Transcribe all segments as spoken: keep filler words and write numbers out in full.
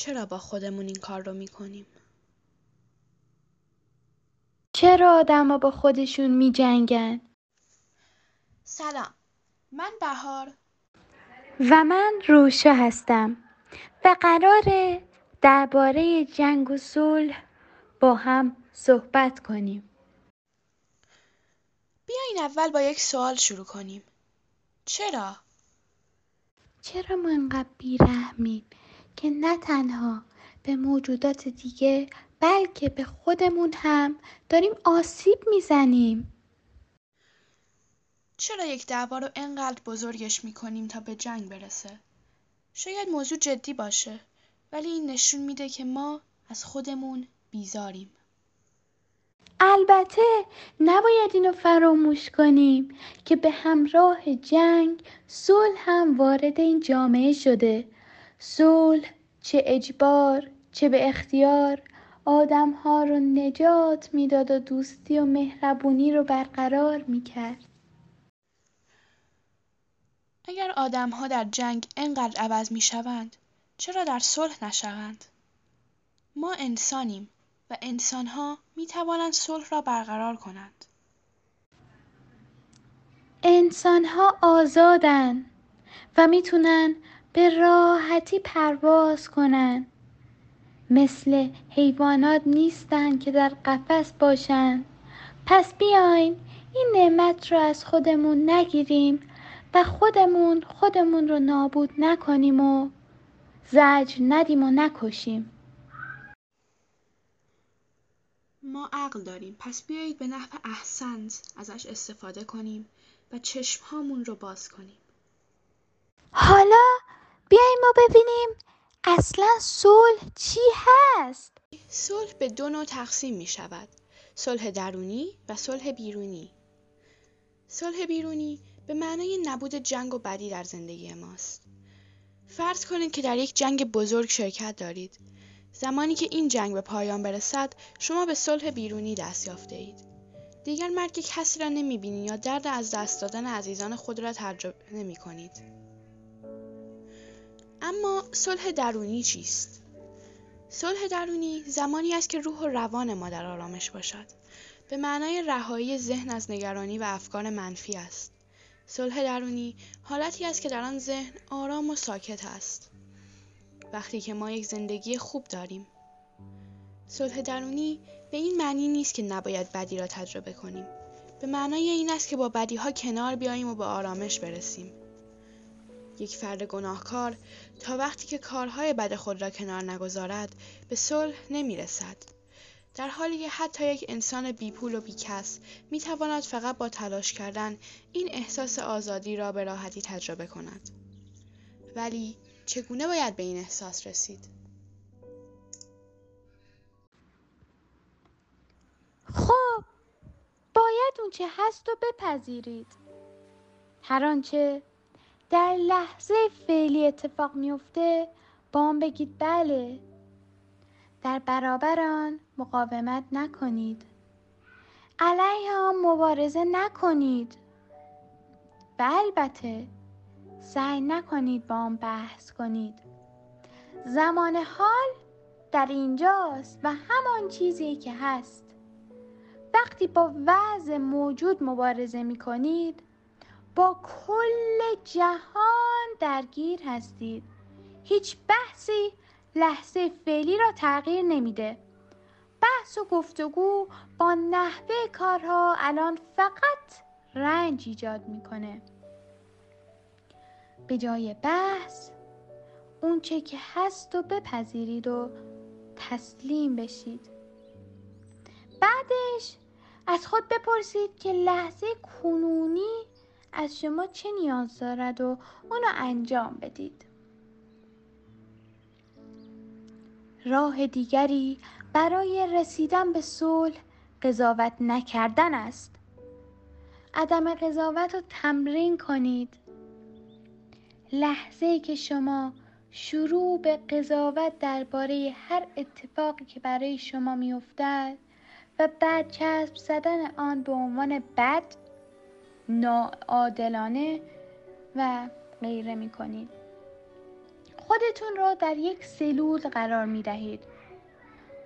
چرا با خودمون این کار رو میکنیم؟ چرا آدم‌ها با خودشون میجنگن؟ سلام، من بهار و من روشا هستم و قراره درباره جنگ و صلح با هم صحبت کنیم. بیاین اول با یک سوال شروع کنیم. چرا؟ چرا ما اینقدر بی‌رحمیم که نه تنها به موجودات دیگه بلکه به خودمون هم داریم آسیب میزنیم؟ چرا یک دعوا رو انقدر بزرگش میکنیم تا به جنگ برسه؟ شاید موضوع جدی باشه ولی این نشون میده که ما از خودمون بیزاریم. البته نباید اینو فراموش کنیم که به همراه جنگ صلح هم وارد این جامعه شده. صلح چه اجبار چه به اختیار آدم ها رو نجات میداد و دوستی و مهربونی رو برقرار میکرد. اگر آدم ها در جنگ انقدر عوض میشوند چرا در صلح نشوند؟ ما انسانیم و انسان ها می توانند صلح را برقرار کنند. انسان ها آزادن و می تونن به راحتی پرواز کنن. مثل حیوانات نیستن که در قفس باشن. پس بیاین این نعمت رو از خودمون نگیریم و خودمون خودمون رو نابود نکنیم و زجر ندیم و نکشیم. ما عقل داریم، پس بیایید به نحو احسنت ازش استفاده کنیم و چشم هامون رو باز کنیم. حالا بیاییم ما ببینیم اصلا صلح چی هست؟ صلح به دو نوع تقسیم می شود: صلح درونی و صلح بیرونی. صلح بیرونی به معنای نبود جنگ و بدی در زندگی ماست. فرض کنید که در یک جنگ بزرگ شرکت دارید. زمانی که این جنگ به پایان برسد شما به صلح بیرونی دست یافته اید. دیگر مرگ کسی را نمی‌بینید یا درد از دست دادن عزیزان خود را تجربه نمی‌کنید. اما صلح درونی چیست؟ صلح درونی زمانی است که روح و روان ما در آرامش باشد. به معنای رهایی ذهن از نگرانی و افکار منفی است. صلح درونی حالتی است که در آن ذهن آرام و ساکت است. وقتی که ما یک زندگی خوب داریم. صلح درونی به این معنی نیست که نباید بدی را تجربه کنیم. به معنای این است که با بدی ها کنار بیاییم و به آرامش برسیم. یک فرد گناهکار تا وقتی که کارهای بد خود را کنار نگذارد به صلح نمی رسد. در حالی که حتی یک انسان بی پول و بی کس می تواند فقط با تلاش کردن این احساس آزادی را به راحتی تجربه کند. ولی چگونه باید به این احساس رسید؟ خب باید اون چه هست رو بپذیرید. هر آنچه در لحظه فعلی اتفاق میفته با آن بگید بله. در برابر آن مقاومت نکنید. علیه آن مبارزه نکنید. و البته سعی نکنید با آن بحث کنید. زمان حال در اینجاست و همان چیزی که هست. وقتی با وضع موجود مبارزه می کنید با کل جهان درگیر هستید. هیچ بحثی لحظه فعلی را تغییر نمیده. بحث و گفتگو با نحوه کارها الان فقط رنج ایجاد میکنه. به جای بحث اون چه که هست رو بپذیرید و تسلیم بشید. بعدش از خود بپرسید که لحظه کنونی از شما چه نیاز دارد و اونو انجام بدید. راه دیگری برای رسیدن به صلح قضاوت نکردن است. عدم قضاوت رو تمرین کنید. لحظه‌ای که شما شروع به قضاوت درباره هر اتفاقی که برای شما می‌افتد و بعد چسب زدن آن به عنوان بد، ناعادلانه و غیره می‌کنید. خودتون را در یک سلول قرار می دهید.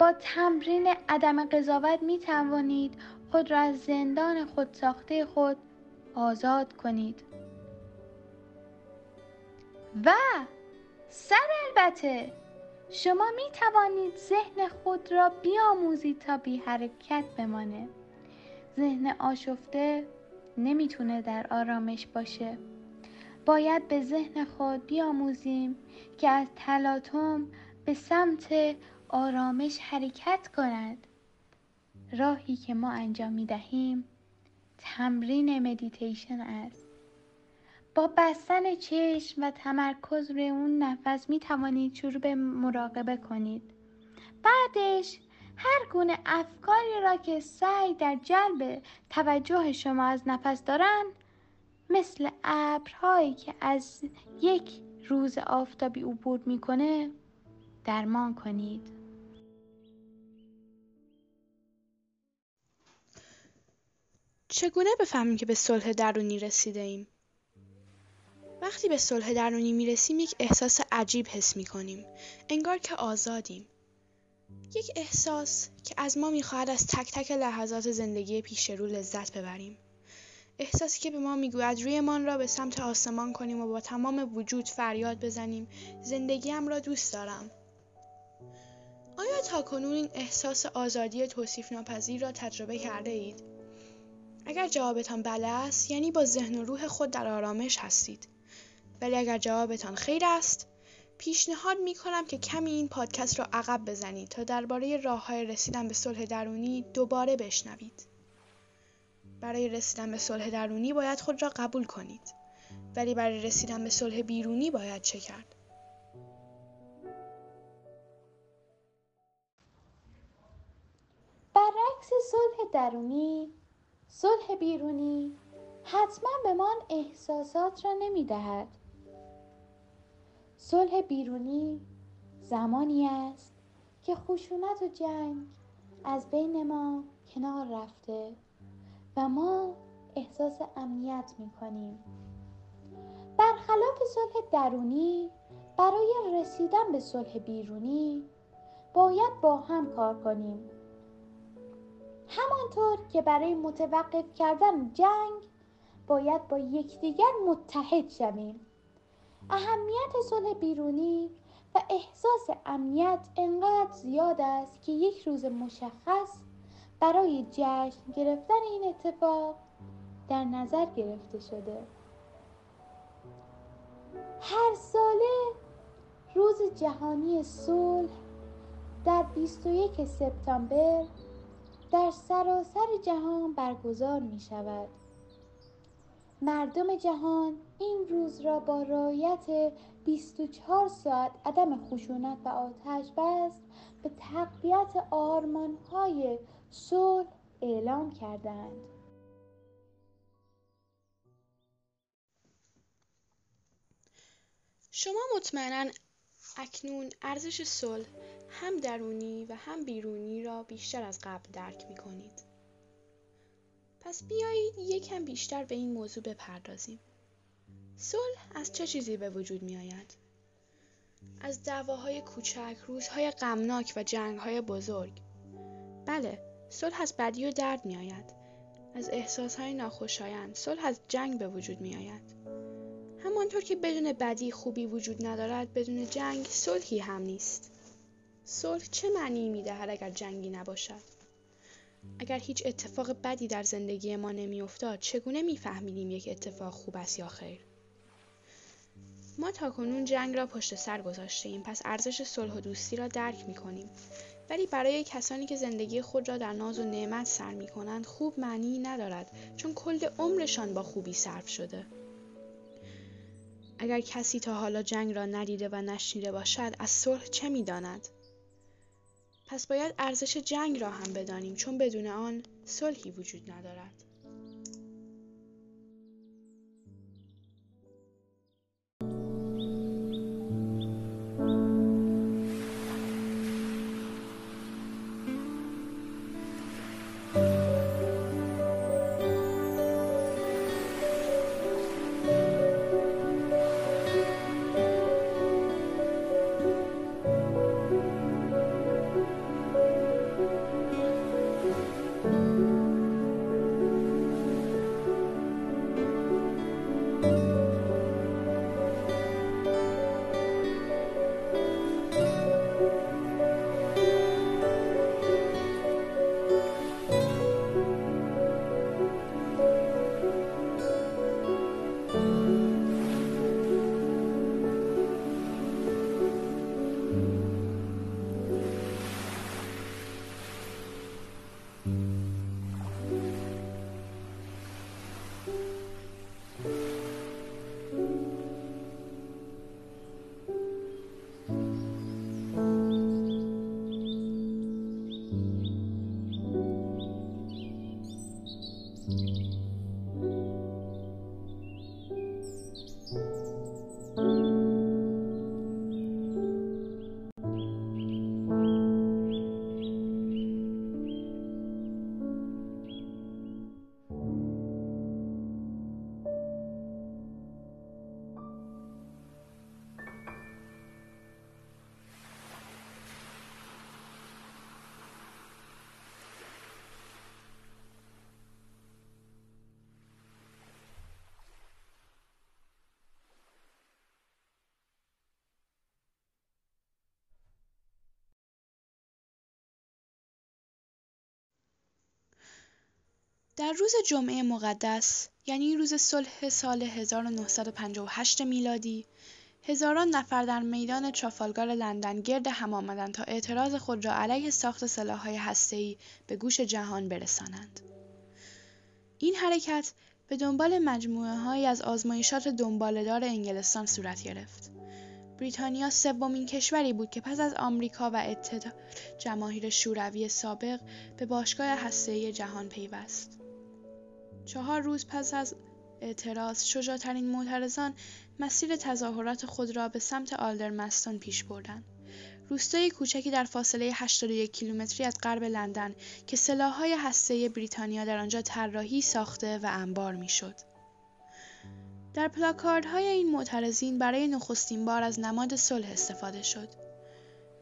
با تمرین عدم قضاوت می توانید خود را از زندان خود ساخته خود آزاد کنید. و سر البته شما می توانید ذهن خود را بیاموزید تا بی حرکت بمانه. ذهن آشفته نمیتونه در آرامش باشه. باید به ذهن خود بیاموزیم که از تلاطم به سمت آرامش حرکت کند. راهی که ما انجام میدهیم تمرین مدیتیشن است. با بستن چشم و تمرکز روی اون نفس می توانید شروع به مراقبه کنید. بعدش هر گونه افکاری را که سعی در جلب توجه شما از نفس دارند، مثل ابرهایی که از یک روز آفتابی عبور میکنه، درمان کنید. چگونه بفهمیم که به صلح درونی رسیده ایم؟ وقتی به صلح درونی میرسیم یک احساس عجیب حس میکنیم، انگار که آزادیم. یک احساس که از ما میخواهد از تک تک لحظات زندگی پیش رو لذت ببریم. احساسی که به ما میگوید رویمان را به سمت آسمان کنیم و با تمام وجود فریاد بزنیم زندگیم را دوست دارم. آیا تاکنون این احساس آزادی توصیف ناپذیر را تجربه کرده اید؟ اگر جوابتان بله است، یعنی با ذهن و روح خود در آرامش هستید. ولی اگر جوابتان خیر است، پیشنهاد میکنم که کمی این پادکست را عقب بزنید تا درباره راه‌های رسیدن به صلح درونی دوباره بشنوید. برای رسیدن به صلح درونی باید خود را قبول کنید، ولی برای رسیدن به صلح بیرونی باید چه کرد؟ برعکس صلح درونی، صلح بیرونی حتما به ما احساسات را نمیدهد. صلح بیرونی زمانی است که خشونت و جنگ از بین ما کنار رفته و ما احساس امنیت می‌کنیم. برخلاف صلح درونی، برای رسیدن به صلح بیرونی باید با هم کار کنیم. همانطور که برای متوقف کردن جنگ باید با یکدیگر متحد شویم. اهمیت صلح بیرونی و احساس امنیت انقدر زیاد است که یک روز مشخص برای جشن گرفتن این اتفاق در نظر گرفته شده. هر ساله روز جهانی صلح در بیست و یکم سپتامبر در سراسر جهان برگزار می شود. مردم جهان این روز را با رعایت بیست و چهار ساعت عدم خشونت و آتش بس به تقویت آرمان‌های صلح اعلام کردند. شما مطمئناً اکنون ارزش صلح هم درونی و هم بیرونی را بیشتر از قبل درک می‌کنید. پس بیایید یکم بیشتر به این موضوع بپردازیم. صلح از چه چیزی به وجود می آید؟ از دعواهای کوچک، روزهای غمناک و جنگهای بزرگ. بله، صلح از بدی و درد می آید. از احساسهای ناخوشایند، صلح از جنگ به وجود می آید. همانطور که بدون بدی خوبی وجود ندارد، بدون جنگ صلحی هم نیست. صلح چه معنی می دهد اگر جنگی نباشد؟ اگر هیچ اتفاق بدی در زندگی ما نمی‌افتاد، چگونه می‌فهمیدیم یک اتفاق خوب است یا خیر؟ ما تاکنون جنگ را پشت سر گذاشتیم، پس ارزش صلح و دوستی را درک می‌کنیم. ولی برای کسانی که زندگی خود را در ناز و نعمت سر می‌کنند، خوب معنی ندارد، چون کل عمرشان با خوبی صرف شده. اگر کسی تا حالا جنگ را ندیده و نشنیده باشد، از صلح چه می‌داند؟ پس باید ارزش جنگ را هم بدانیم، چون بدون آن صلحی وجود ندارد. در روز جمعه مقدس، یعنی روز صلح سال هزار و نهصد و پنجاه و هشت میلادی، هزاران نفر در میدان ترافالگار لندن گرد هم آمدند تا اعتراض خود را علیه ساخت سلاح‌های هسته‌ای به گوش جهان برسانند. این حرکت به دنبال مجموعه‌هایی از آزمایشات دنباله‌دار انگلستان صورت گرفت. بریتانیا سومین کشوری بود که پس از آمریکا و اتحاد جماهیر شوروی سابق به باشگاه هسته‌ای جهان پیوست. چهار روز پس از اعتراض، شجاع‌ترین معترضان مسیر تظاهرات خود را به سمت آلدرمستون پیش بردند. روستای کوچکی در فاصله هشتاد و یک کیلومتری از غرب لندن که سلاح‌های هسته‌ای بریتانیا در آنجا طراحی، ساخته و انبار می‌شد. در پلاکاردهای این معترضین برای نخستین بار از نماد صلح استفاده شد.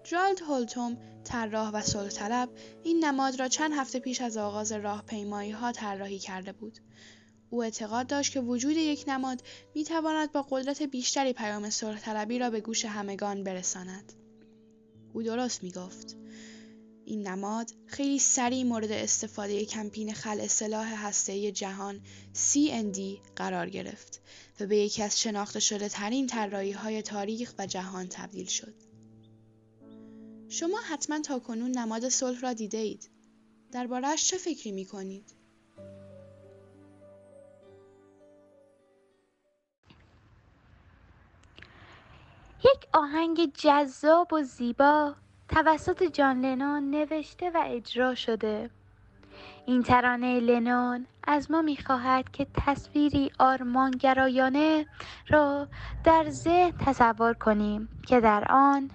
جرالد هولتوم، طراح و صلح‌طلب، این نماد را چند هفته پیش از آغاز راهپیمایی‌ها طراحی کرده بود. او اعتقاد داشت که وجود یک نماد می‌تواند با قدرت بیشتری پیام صلح‌طلبی را به گوش همگان برساند. او درست می‌گفت. این نماد خیلی سریع مورد استفاده کمپین خلع سلاح هسته‌ای جهان سی ان دی قرار گرفت و به یکی از شناخته شده ترین طراحی‌های تاریخ و جهان تبدیل شد. شما حتما تاکنون نماد صلح را دیده اید. درباره‌اش چه فکری می‌کنید؟ یک آهنگ جذاب و زیبا توسط جان لنون نوشته و اجرا شده. این ترانه لنون از ما می‌خواهد که تصویری آرمانگرایانه را در ذهن تصور کنیم که در آن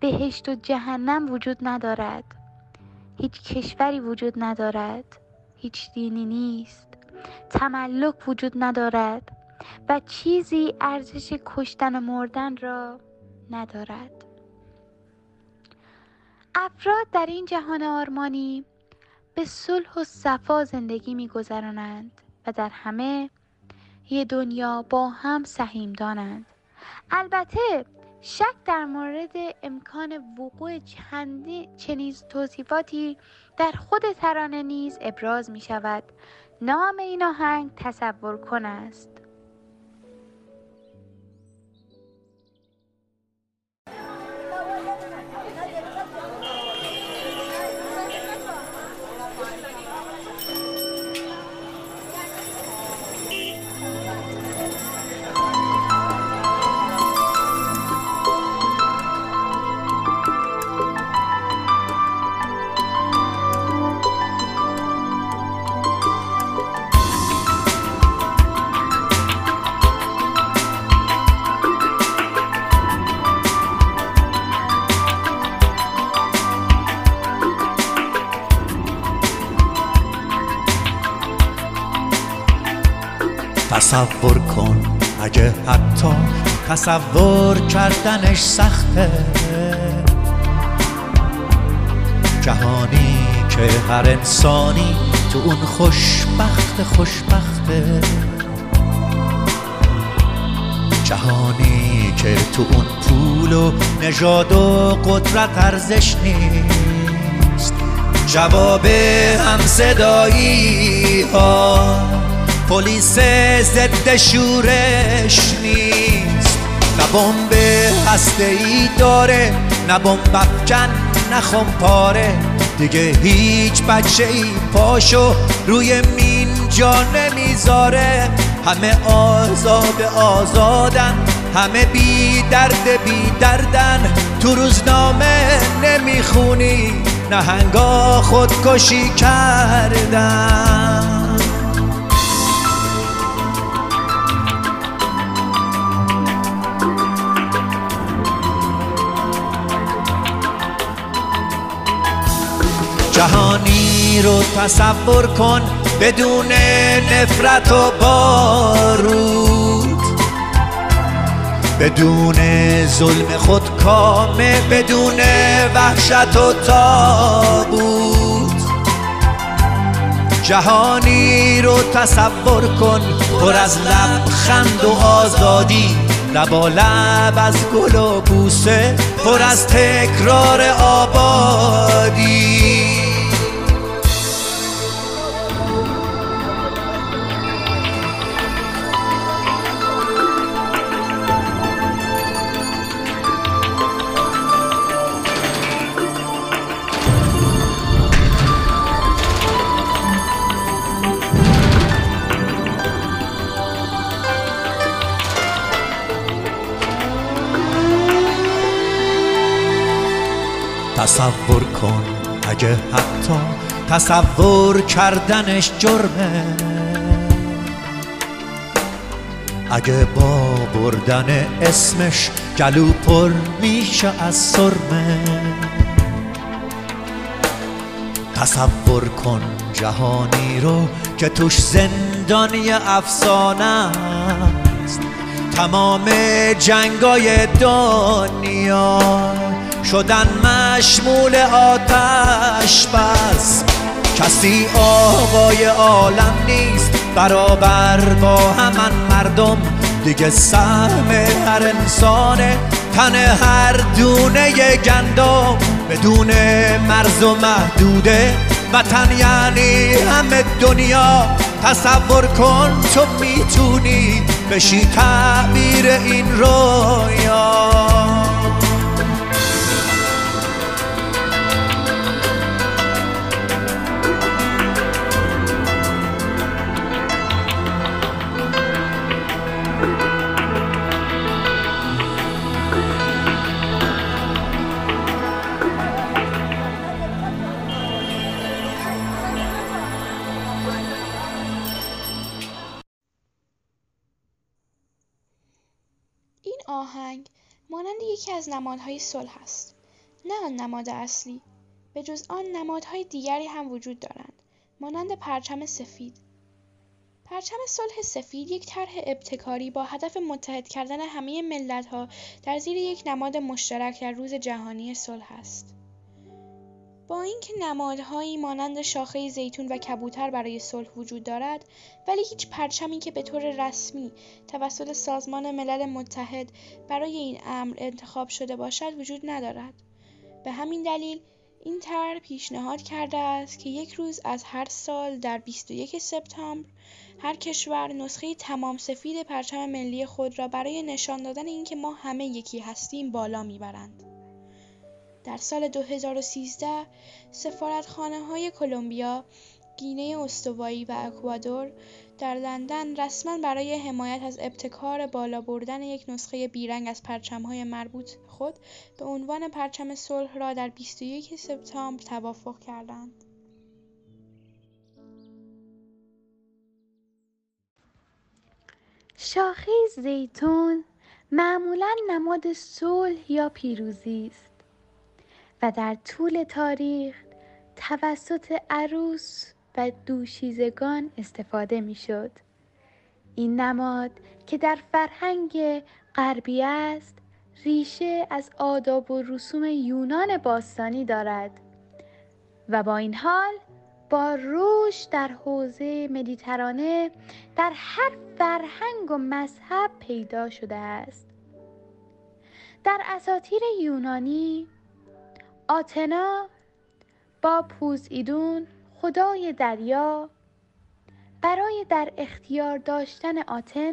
بهشت و جهنم وجود ندارد، هیچ کشوری وجود ندارد، هیچ دینی نیست، تملک وجود ندارد و چیزی ارزش کشتن و مردن را ندارد. افراد در این جهان آرمانی به صلح و صفا زندگی می‌گذرانند و در همه یه دنیا با هم سهیمدانند. البته شک در مورد امکان وقوع چندی چنین توصیفاتی در خود ترانه نیز ابراز می شود. نام این آهنگ تصور کن است. تصور کن، اگه حتی تصور کردنش سخته، جهانی که هر انسانی تو اون خوشبخت خوشبخته، جهانی که تو اون پول و نژاد و قدرت ارزش نیست. جواب همصدایی ها پلیس ضد شورش نیست، نه بمب هسته‌ای داره، نه بمب افکن، نه خمپاره، دیگه هیچ بچه‌ای پاشو روی مینجا نمیذاره. همه آزاد آزادن، همه بی درد بی دردن، تو روزنامه نمیخونی نهنگا خودکشی کردن. دنیایی رو تصور کن بدون نفرت و بارود، بدون ظلم خودکامه، بدون وحشت و تابوت. جهانی رو تصور کن پر از لبخند و آزادی، لبالب از گل و بوسه، پر از تکرار آبادی. تصور کن اگه حتی تصور کردنش جرمه، اگه با بردن اسمش گلو پر میشه از سرمه. تصور کن جهانی رو که توش زندانی افسانه است، تمام جنگای دنیا شدن مشمول آتش بس. کسی آقای عالم نیست، برابر با همان مردم دیگه. سهم هر انسانه، تن هر دونه گندم، بدون مرز و محدوده. وطن یعنی همه دنیا. تصور کن تو میتونی بشی تعبیر این رویا. آهنگ مانند یکی از نمادهای صلح است، نه آن نماد اصلی. به جز آن نمادهای دیگری هم وجود دارند، مانند پرچم سفید. پرچم صلح سفید یک طرح ابتکاری با هدف متحد کردن همه ملت‌ها در زیر یک نماد مشترک در روز جهانی صلح است. با اینکه نمادهایی مانند شاخه زیتون و کبوتر برای صلح وجود دارد، ولی هیچ پرچمی که به طور رسمی توسط سازمان ملل متحد برای این امر انتخاب شده باشد وجود ندارد. به همین دلیل این طرح پیشنهاد کرده است که یک روز از هر سال در بیست و یکم سپتامبر هر کشور نسخه تمام سفید پرچم ملی خود را برای نشان دادن اینکه ما همه یکی هستیم بالا میبرند. در سال دو هزار و سیزده سفارتخانه‌های کلمبیا، گینه استوایی و اکوادور در لندن رسما برای حمایت از ابتکار بالا بردن یک نسخه بیرنگ از پرچم‌های مربوط خود به عنوان پرچم صلح را در بیست و یکم سپتامبر توافق کردند. شاخه زیتون معمولاً نماد صلح یا پیروزی است و در طول تاریخ توسط عروس و دوشیزگان استفاده می شد. این نماد که در فرهنگ غربی است، ریشه از آداب و رسوم یونان باستانی دارد و با این حال با روش در حوزه مدیترانه در هر فرهنگ و مذهب پیدا شده است. در اساطیر یونانی، آتنا با پوزیدون، خدای دریا، برای در اختیار داشتن آتن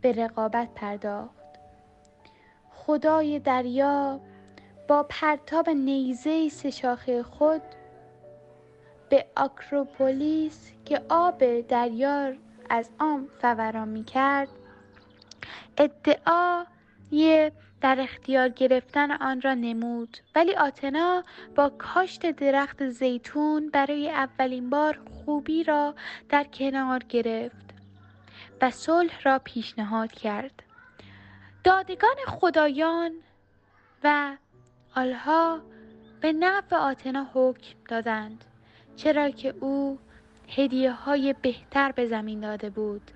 به رقابت پرداخت. خدای دریا با پرتاب نیزه سه شاخه خود به آکروپولیس که آب دریا از آن فوران می‌کرد ادعا یه در اختیار گرفتن آن را نمود، ولی آتنا با کاشت درخت زیتون برای اولین بار خوبی را در کنار گرفت و صلح را پیشنهاد کرد. دادگان خدایان و آلها به نفع آتنا حکم دادند چرا که او هدیه های بهتر به زمین داده بود.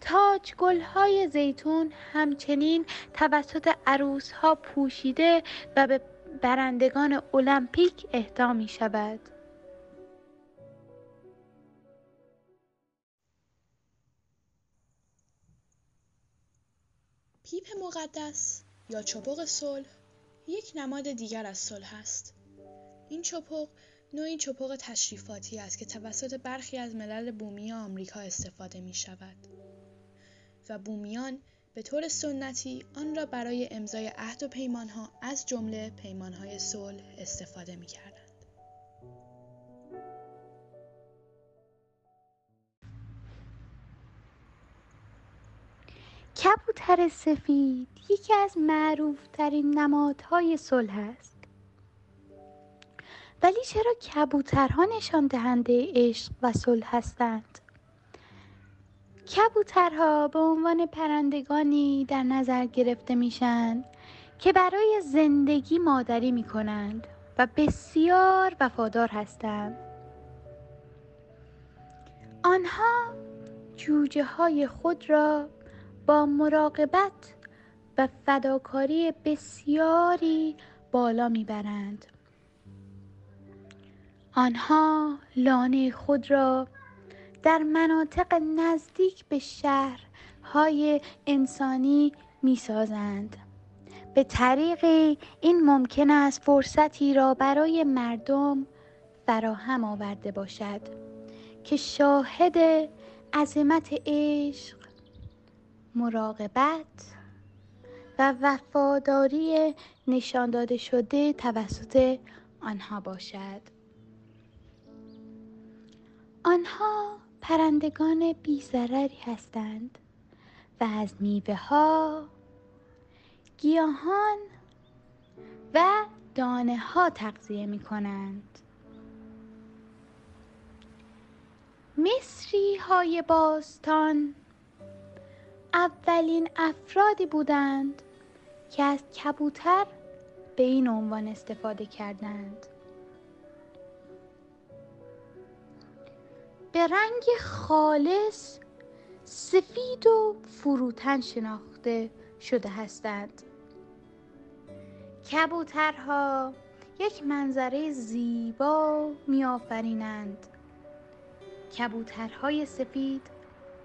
تاج گل‌های زیتون همچنین توسط عروس‌ها پوشیده و به برندگان المپیک اهدا می‌شود. پیپ مقدس یا چپق صلح یک نماد دیگر از صلح است. این چپق نوعی چپق تشریفاتی است که توسط برخی از ملل بومی آمریکا استفاده می‌شود و بومیان به طور سنتی آن را برای امضای عهد و پیمان‌ها از جمله پیمان‌های صلح استفاده می‌کردند. کبوتر سفید یکی از معروف‌ترین نمادهای صلح است. ولی چرا کبوترها نشان دهنده عشق و صلح هستند؟ کبوترها به عنوان پرندگانی در نظر گرفته میشن که برای زندگی مادری میکنند و بسیار وفادار هستند. آنها جوجه های خود را با مراقبت و فداکاری بسیاری بالا میبرند. آنها لانه خود را در مناطق نزدیک به شهرهای انسانی می‌سازند. به طریقی این ممکن است فرصتی را برای مردم فراهم آورده باشد که شاهد عظمت عشق، مراقبت و وفاداری نشان داده شده توسط آنها باشد. آنها پرندگان بی‌ضرری هستند و از میوه‌ها، گیاهان و دانه‌ها تغذیه می‌کنند. مصری‌های باستان اولین افرادی بودند که از کبوتر به این عنوان استفاده کردند. به رنگ خالص، سفید و فروتن شناخته شده هستند. کبوترها یک منظره زیبا می‌آفرینند. کبوترهای سفید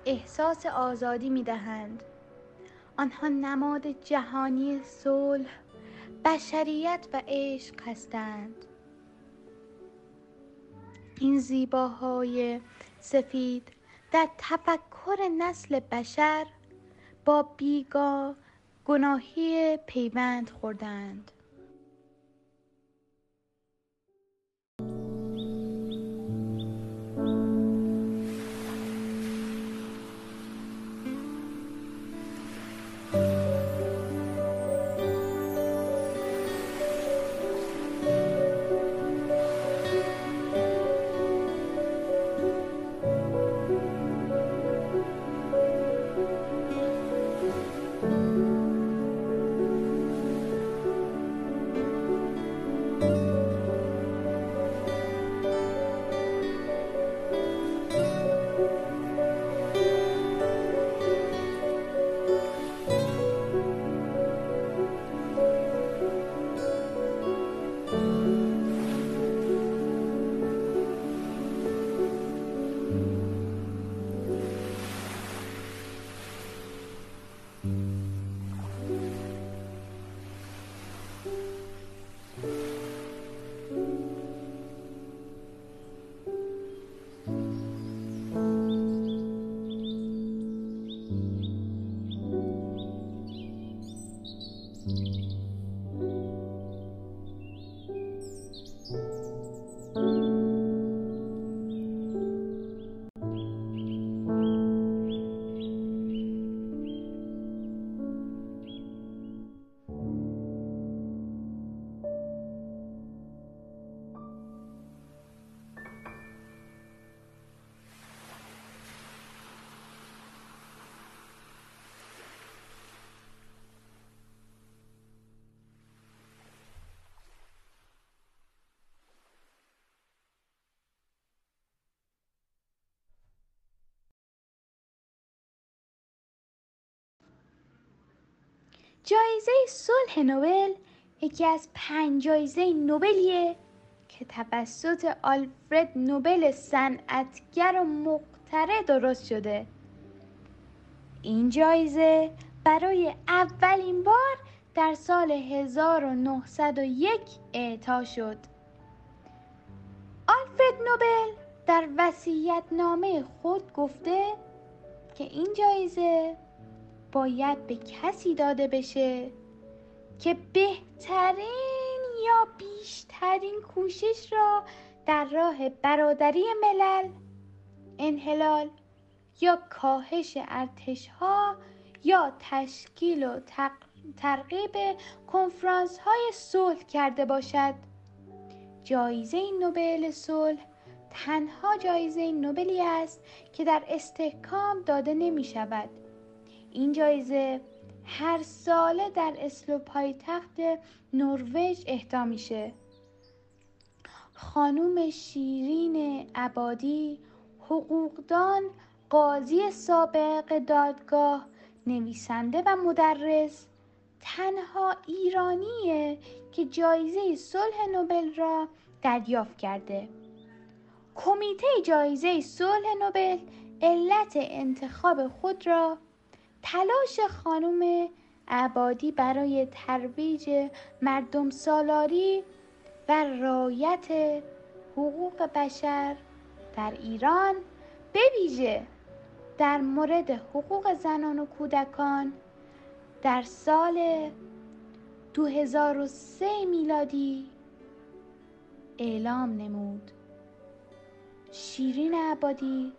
احساس آزادی می‌دهند. آنها نماد جهانی صلح، بشریت و عشق هستند. این زیباهای سفید در تفکر نسل بشر با بیگا گناهی پیوند خوردند. جایزه صلح نوبل یکی از پنج جایزه نوبلیه که توسط آلفرد نوبل صنعتگر و مخترع درست شده. این جایزه برای اولین بار در سال هزار و نهصد و یک اعطا شد. آلفرد نوبل در وصیت‌نامه خود گفته که این جایزه باید به کسی داده بشه که بهترین یا بیشترین کوشش را در راه برادری ملل، انحلال یا کاهش ارتش‌ها یا تشکیل و ترغیب کنفرانس‌های صلح کرده باشد. جایزه نوبل صلح تنها جایزه نوبلی است که در استحکام داده نمی شود. این جایزه هر ساله در اسلو پایتخت نروژ اهدا میشه. خانم شیرین عبادی، حقوقدان، قاضی سابق دادگاه، نویسنده و مدرس، تنها ایرانیه که جایزه صلح نوبل را دریافت کرده. کمیته جایزه صلح نوبل علت انتخاب خود را تلاش خانم عبادی برای ترویج مردم سالاری و رعایت حقوق بشر در ایران، به ویژه در مورد حقوق زنان و کودکان، در سال دو هزار و سه میلادی اعلام نمود. شیرین عبادی،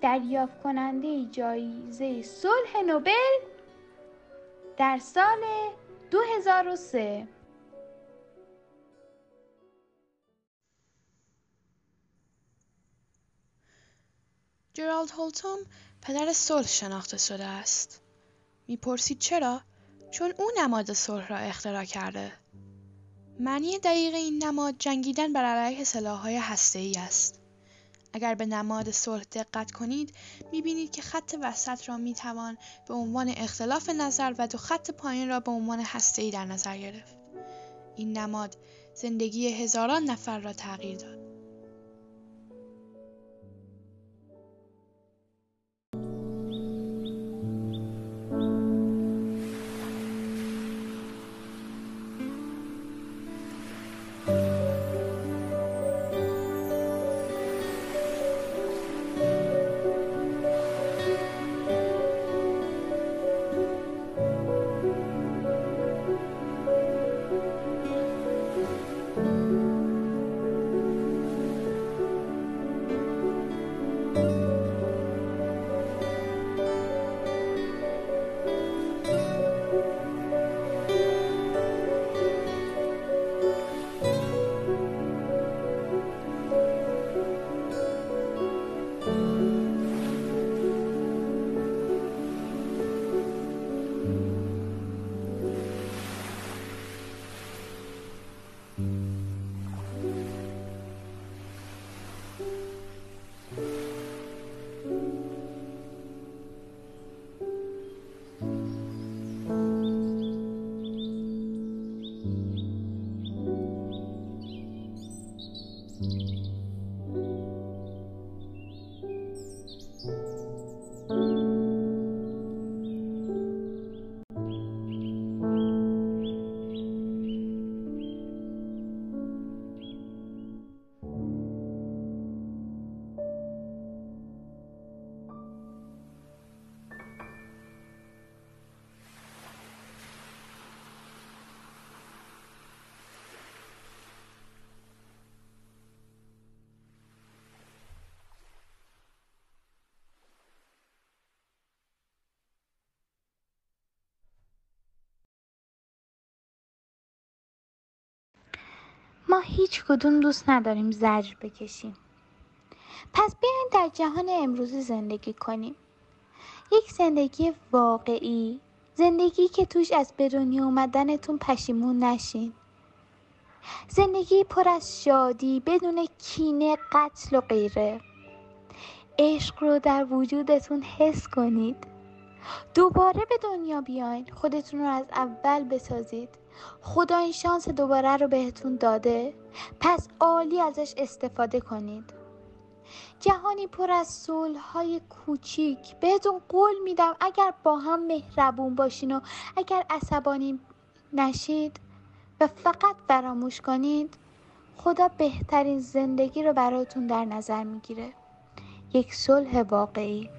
دریافت کننده جایزه صلح نوبل در سال دو هزار و سه. جرالد هولتوم پدر صلح شناخته شده است. میپرسید چرا؟ چون او نماد صلح را اختراع کرده. معنی دقیق این نماد جنگیدن بر علیه سلاح‌های هسته‌ای است. اگر به نماد صلح دقت کنید می‌بینید که خط وسط را می‌توان به عنوان اختلاف نظر و دو خط پایین را به عنوان هسته‌ای در نظر گرفت. این نماد زندگی هزاران نفر را تغییر داد. ما هیچ کدوم دوست نداریم زجر بکشیم. پس بیاین در جهان امروزی زندگی کنیم. یک زندگی واقعی، زندگی که توش از به دنیا اومدنتون پشیمون نشین. زندگی پر از شادی، بدون کینه، قتل و غیره. عشق رو در وجودتون حس کنید. دوباره به دنیا بیاین، خودتون رو از اول بسازید. خدا این شانس دوباره رو بهتون داده، پس عالی ازش استفاده کنید. جهانی پر از صلح‌های کوچیک. بهتون قول میدم اگر با هم مهربون باشین و اگر عصبانی نشید و فقط فراموش کنید، خدا بهترین زندگی رو براتون در نظر میگیره. یک صلح واقعی.